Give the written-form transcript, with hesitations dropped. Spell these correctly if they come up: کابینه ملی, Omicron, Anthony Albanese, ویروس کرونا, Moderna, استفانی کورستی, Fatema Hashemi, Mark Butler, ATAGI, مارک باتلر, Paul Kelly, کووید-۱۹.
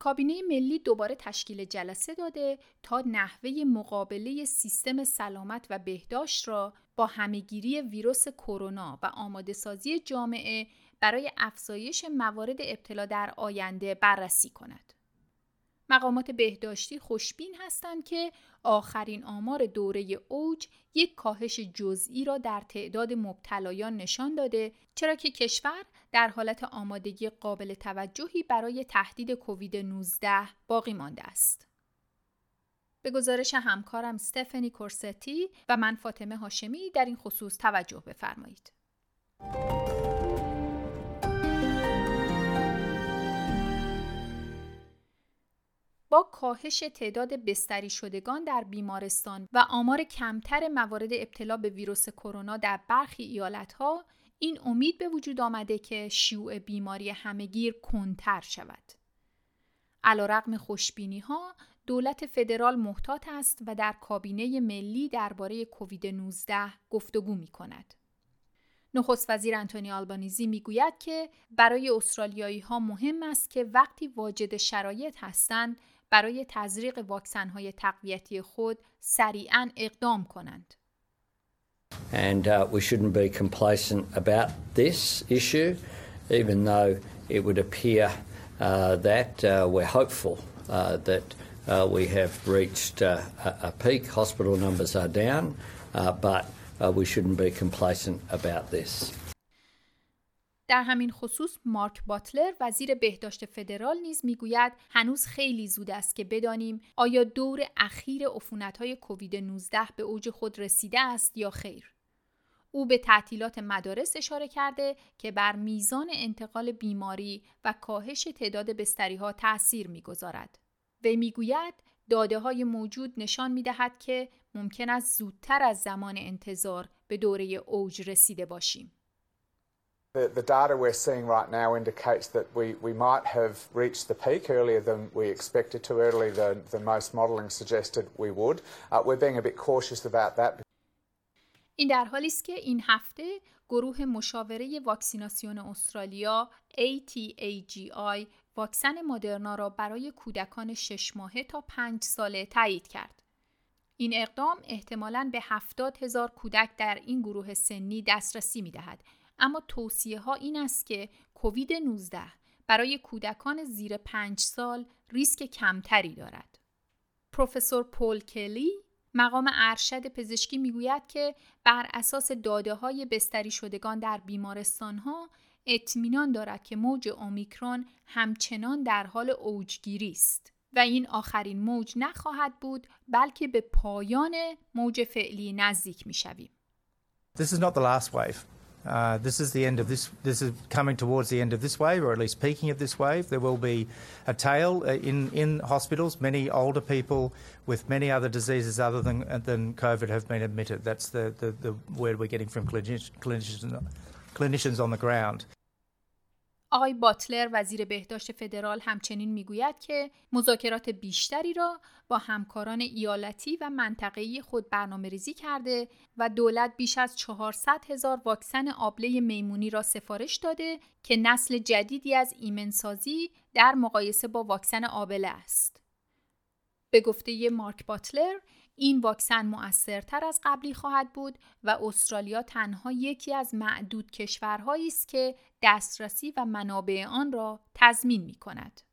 کابینه ملی دوباره تشکیل جلسه داده تا نحوه مقابله سیستم سلامت و بهداشت را با همهگیری ویروس کرونا و آماده سازی جامعه برای افزایش موارد ابتلا در آینده بررسی کند. مقامات بهداشتی خوشبین هستند که آخرین آمار دوره اوج یک کاهش جزئی را در تعداد مبتلایان نشان داده، چرا که کشور در حالت آمادگی قابل توجهی برای تهدید کووید 19 باقی مانده است. به گزارش همکارم استفانی کورستی و من فاطمه هاشمی در این خصوص توجه بفرمایید. با کاهش تعداد بستری شدگان در بیمارستان و آمار کمتر موارد ابتلا به ویروس کرونا در برخی ایالت‌ها، این امید به وجود آمده که شیوع بیماری همهگیر کندتر شود. علیرغم خوشبینی‌ها، دولت فدرال محتاط است و در کابینه ملی درباره کووید 19 گفتگو می‌کند. نخست وزیر انتونی آلبانیزی میگوید که برای استرالیایی‌ها مهم است که وقتی واجد شرایط هستند برای تزریق واکسن‌های تقویتی خود سریعاً اقدام کنند. And we shouldn't be complacent about this issue even though it would appear that we're hopeful that we have reached a peak. Hospital numbers are down but we shouldn't be complacent about this. در همین خصوص مارک باتلر وزیر بهداشت فدرال نیز میگوید هنوز خیلی زود است که بدانیم آیا دور اخیر عفونت‌های کووید 19 به اوج خود رسیده است یا خیر. او به تعطیلات مدارس اشاره کرده که بر میزان انتقال بیماری و کاهش تعداد بستری‌ها تأثیر می‌گذارد. وی میگوید داده‌های موجود نشان می‌دهد که ممکن است زودتر از زمان انتظار به دوره اوج رسیده باشیم. The data we're seeing right now indicates that we might have reached the peak earlier than we expected to, earlier than most modelling suggested we would. We're being a bit cautious about that. این در حالی است که این هفته گروه مشاوره واکسیناسیون استرالیا ATAGI واکسن مدرنا را برای کودکان 6 ماهه تا 5 ساله تایید کرد. این اقدام احتمالاً به 70,000 کودک در این گروه سنی دسترسی می‌دهد، اما توصیه‌ها این است که کووید 19 برای کودکان زیر 5 سال ریسک کمتری دارد. پروفسور پول کلی مقام ارشد پزشکی میگوید که بر اساس داده‌های بستری شدگان در بیمارستان‌ها اطمینان دارد که موج اومیکرون همچنان در حال اوجگیری است و این آخرین موج نخواهد بود، بلکه به پایان موج فعلی نزدیک می‌شویم. This is not the last wave. This is the end of this. This is coming towards the end of this wave, or at least peaking of this wave. There will be a tail in hospitals. Many older people with many other diseases other than COVID have been admitted. That's the word we're getting from clinicians on the ground. آقای باتلر وزیر بهداشت فدرال همچنین میگوید که مذاکرات بیشتری را با همکاران ایالتی و منطقه‌ای خود برنامه‌ریزی کرده و دولت بیش از 400,000 واکسن آبله میمونی را سفارش داده که نسل جدیدی از ایمنسازی در مقایسه با واکسن آبله است. به گفته مارک باتلر این واکسن مؤثرتر از قبلی خواهد بود و استرالیا تنها یکی از معدود کشورهایی است که دسترسی و منابع آن را تضمین می‌کند.